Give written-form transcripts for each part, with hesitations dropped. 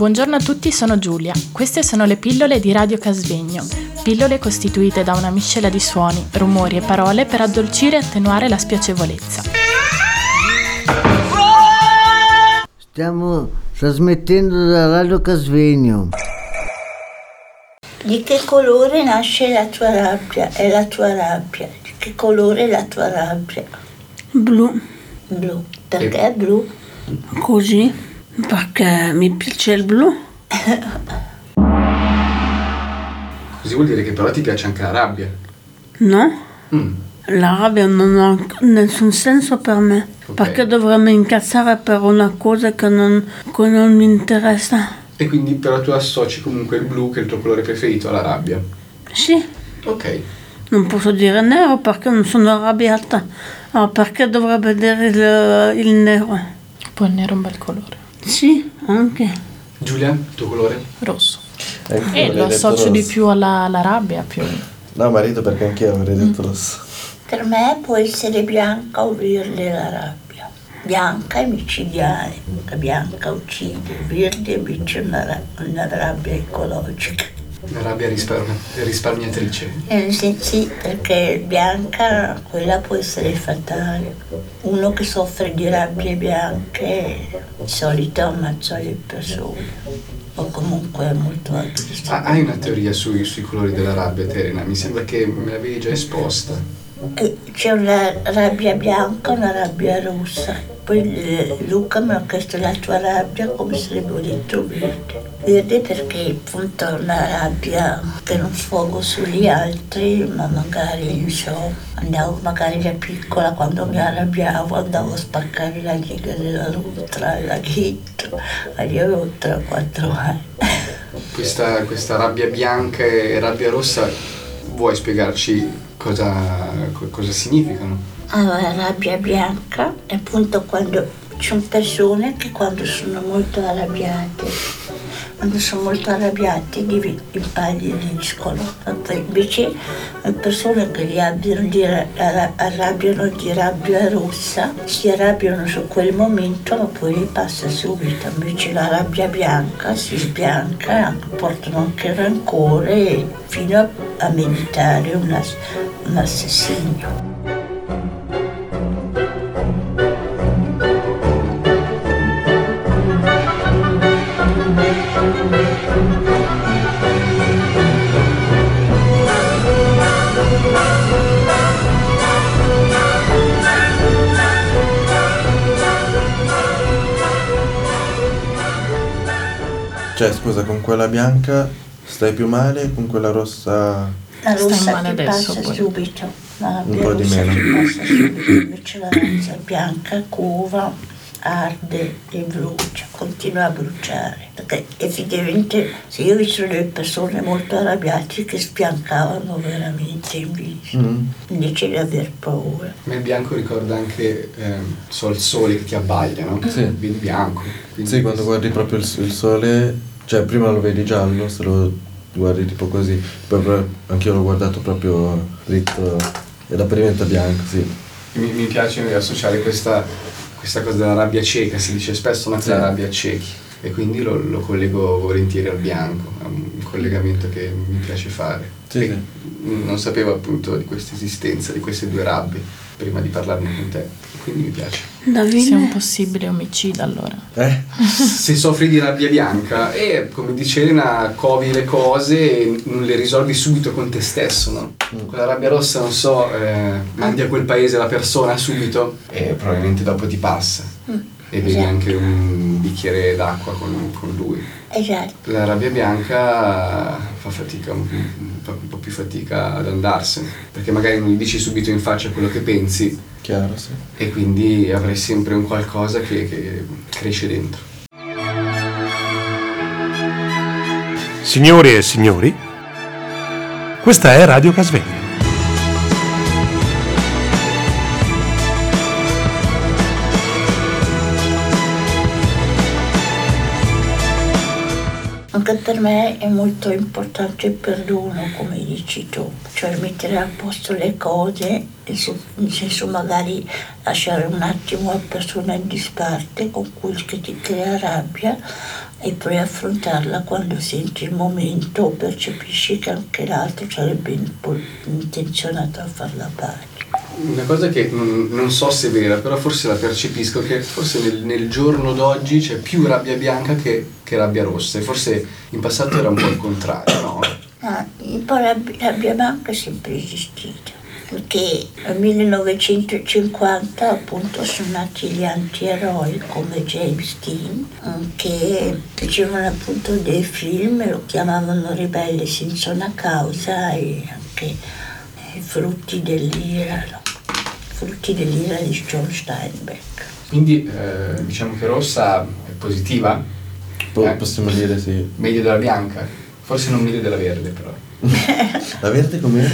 Buongiorno a tutti, sono Giulia. Queste sono le pillole di Radio Casvegno. Pillole costituite da una miscela di suoni, rumori e parole per addolcire e attenuare la spiacevolezza. Stiamo trasmettendo da Radio Casvegno. Di che colore nasce la tua rabbia? È la tua rabbia. Di che colore è la tua rabbia? Blu. Blu. Perché è blu? Così. Perché mi piace il blu. Così vuol dire che però ti piace anche la rabbia? No. La rabbia non ha nessun senso per me. Okay. Perché dovremmo incazzare per una cosa che non mi interessa. E quindi però tu associ comunque il blu, che è il tuo colore preferito, alla rabbia? Sì. Ok. Non posso dire nero perché non sono arrabbiata. Allora, perché dovrebbe dire il nero? Poi il nero è un bel colore. Sì, anche. Giulia, tuo colore? Rosso. Lo associo rosso. Di più alla rabbia, più. No, marito, perché anch'io avrei detto rosso. Per me può essere bianca o verde la rabbia. Bianca è micidiale, la bianca uccide, verde vince una rabbia ecologica. Una rabbia risparmiatrice. Sì, perché bianca, quella può essere fatale. Uno che soffre di rabbie bianche di solito ammazza le persone, o comunque è molto altro. Hai una teoria sui colori della rabbia, Terena? Mi sembra che me l'avevi già esposta. C'è una rabbia bianca, una rabbia rossa. Poi Luca mi ha chiesto la tua rabbia come sarebbe detto verde. Verde perché appunto è una rabbia che non sfogo sugli altri, ma magari magari da piccola quando mi arrabbiavo andavo a spaccare la riga della lutra, la ghetta, avevo 3-4 anni. Questa rabbia bianca e rabbia rossa, vuoi spiegarci cosa significano? Allora, rabbia bianca è appunto quando ci sono persone che quando sono molto arrabbiate impallidiscono. Invece le persone che arrabbiano di rabbia rossa si arrabbiano su quel momento ma poi li passa subito. Invece la rabbia bianca si sbianca, portano anche il rancore fino a meditare un assassino. Cioè, scusa, con quella bianca stai più male, con quella rossa... La rossa ti passa subito, la rabbia rossa ti passa subito, invece la rossa bianca cova, arde e brucia, continua a bruciare. Perché effettivamente se io ho visto delle persone molto arrabbiate che spiancavano veramente in viso, invece di aver paura. Ma il bianco ricorda anche il sole che ti abbaglia, no? Sì. Il bianco. Sì, quando guardi proprio il sole, cioè prima lo vedi giallo, se lo guardi tipo così, poi anch'io l'ho guardato proprio dritto e la diventa bianco, sì. Mi piace associare questa cosa della rabbia cieca, si dice spesso, ma sì, la rabbia ciechi, e quindi lo collego volentieri al bianco, è un collegamento che mi piace fare. Sì. Non sapevo appunto di questa esistenza, di queste due rabbie, prima di parlarne con te, quindi mi piace. Davide? Sei un possibile omicida allora. Se soffri di rabbia bianca e, come dice Elena, covi le cose e non le risolvi subito con te stesso, no? Con la rabbia rossa, non so, mandi a quel paese la persona subito e probabilmente dopo ti passa. E bevi anche un bicchiere d'acqua con lui. Esatto. La rabbia bianca fa fatica, un po' più fatica ad andarsene, perché magari non gli dici subito in faccia quello che pensi. Chiaro, sì. E quindi avrai sempre un qualcosa che cresce dentro. Signori e signori, questa è Radio Casvegno. che per me è molto importante il perdono, come dici tu, cioè mettere a posto le cose, nel senso magari lasciare un attimo la persona in disparte con cui che ti crea rabbia e poi affrontarla quando senti il momento o percepisci che anche l'altro sarebbe intenzionato a far la pace. Una cosa che non so se è vera, però forse la percepisco, che forse nel giorno d'oggi c'è più rabbia bianca che rabbia rossa, e forse in passato era un po' il contrario, no? Ah, un po' rabbia bianca è sempre esistita, perché nel 1950 appunto sono nati gli antieroi come James Dean, che facevano appunto dei film, lo chiamavano Ribelli senza una causa e anche Frutti dell'ira, no? Frutti dell'ira di John Steinbeck. Quindi diciamo che rossa è positiva? Possiamo dire sì. Meglio della bianca? Forse non meglio della verde, però. La verde com'era?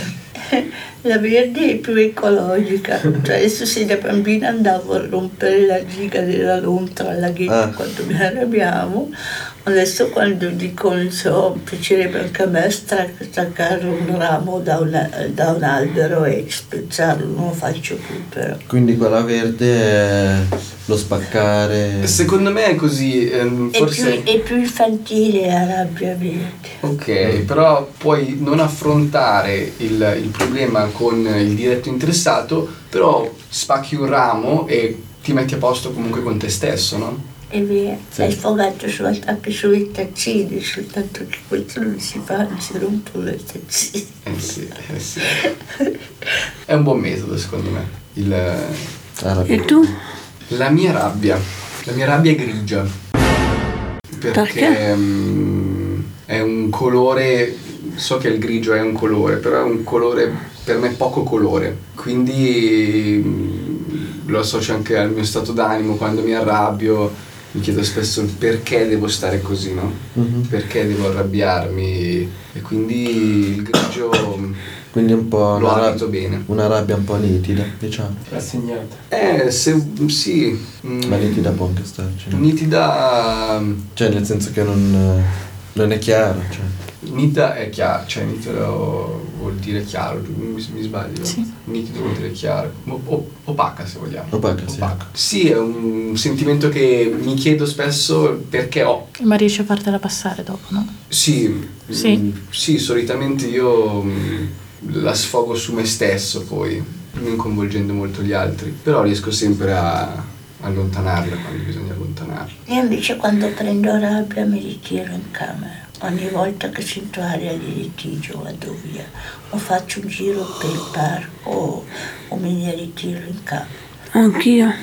La verde è più ecologica. Cioè adesso se da bambina andavo a rompere la giga della lontra alla ghetta quando mi arrabbiavo. Adesso quando dico, non so, piacerebbe anche a me staccare un ramo da un albero e spezzarlo, non lo faccio più però. Quindi quella verde è lo spaccare... Secondo me è così, forse... È più infantile la rabbia verde. Ok, però puoi non affrontare il problema con il diretto interessato, però spacchi un ramo e ti metti a posto comunque con te stesso, no? E via, sì. È sfogato anche sui tazzini, soltanto che questo non si fa, non si rompono i tazzini. Sì. È un buon metodo secondo me. E tu? La mia rabbia è grigia. Perché? È un colore, so che il grigio è un colore, però è un colore per me poco colore, quindi lo associo anche al mio stato d'animo. Quando mi arrabbio mi chiedo spesso il perché devo stare così, no? Mm-hmm. Perché devo arrabbiarmi, e quindi il grigio un po' lo abito bene. Una rabbia un po' nitida, diciamo. Rassegnata. Sì. Ma nitida può anche starci. No? Nitida... Cioè nel senso che non è chiaro, cioè. Nitida è chiaro, cioè nitido vuol dire chiaro, mi sbaglio? Sì. Nitido vuol dire chiaro, opaca se vogliamo. Opaca. Sì, è un sentimento che mi chiedo spesso perché ho. Ma riesci a fartela passare dopo, no? Sì, solitamente io la sfogo su me stesso poi, non coinvolgendo molto gli altri, però riesco sempre a... allontanarla quando bisogna allontanarla. Io invece quando prendo rabbia mi ritiro in camera. Ogni volta che sento aria di litigio vado via, o faccio un giro per il parco o me ne ritiro in camera. Anch'io.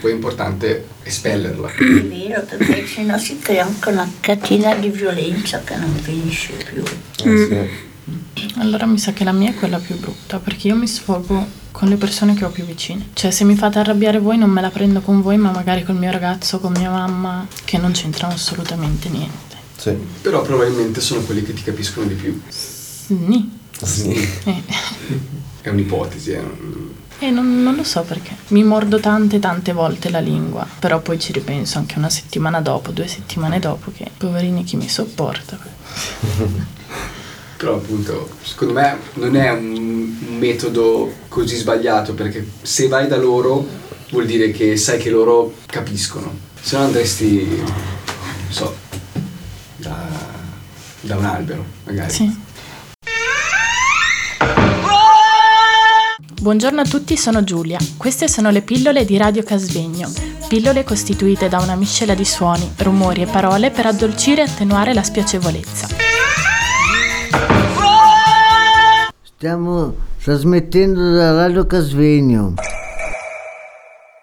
Poi è importante espellerla. È vero, perché sennò si crea anche una catena di violenza che non finisce più. Sì. Allora mi sa che la mia è quella più brutta, perché io mi sfogo con le persone che ho più vicine. Cioè se mi fate arrabbiare voi non me la prendo con voi, ma magari col mio ragazzo, con mia mamma, che non c'entrano assolutamente niente. Sì. Però probabilmente sono quelli che ti capiscono di più. Sì. È un'ipotesi, non lo so perché. Mi mordo tante volte la lingua, però poi ci ripenso anche una settimana dopo, 2 settimane dopo, che poverini chi mi sopporta. Però appunto secondo me non è un metodo così sbagliato, perché se vai da loro vuol dire che sai che loro capiscono, se no andresti, non so, da un albero magari. Sì. Buongiorno a tutti, sono Giulia. Queste sono le pillole di Radio Casvegno. Pillole costituite da una miscela di suoni, rumori e parole per addolcire e attenuare la spiacevolezza. Stiamo trasmettendo da Radio Casvegno.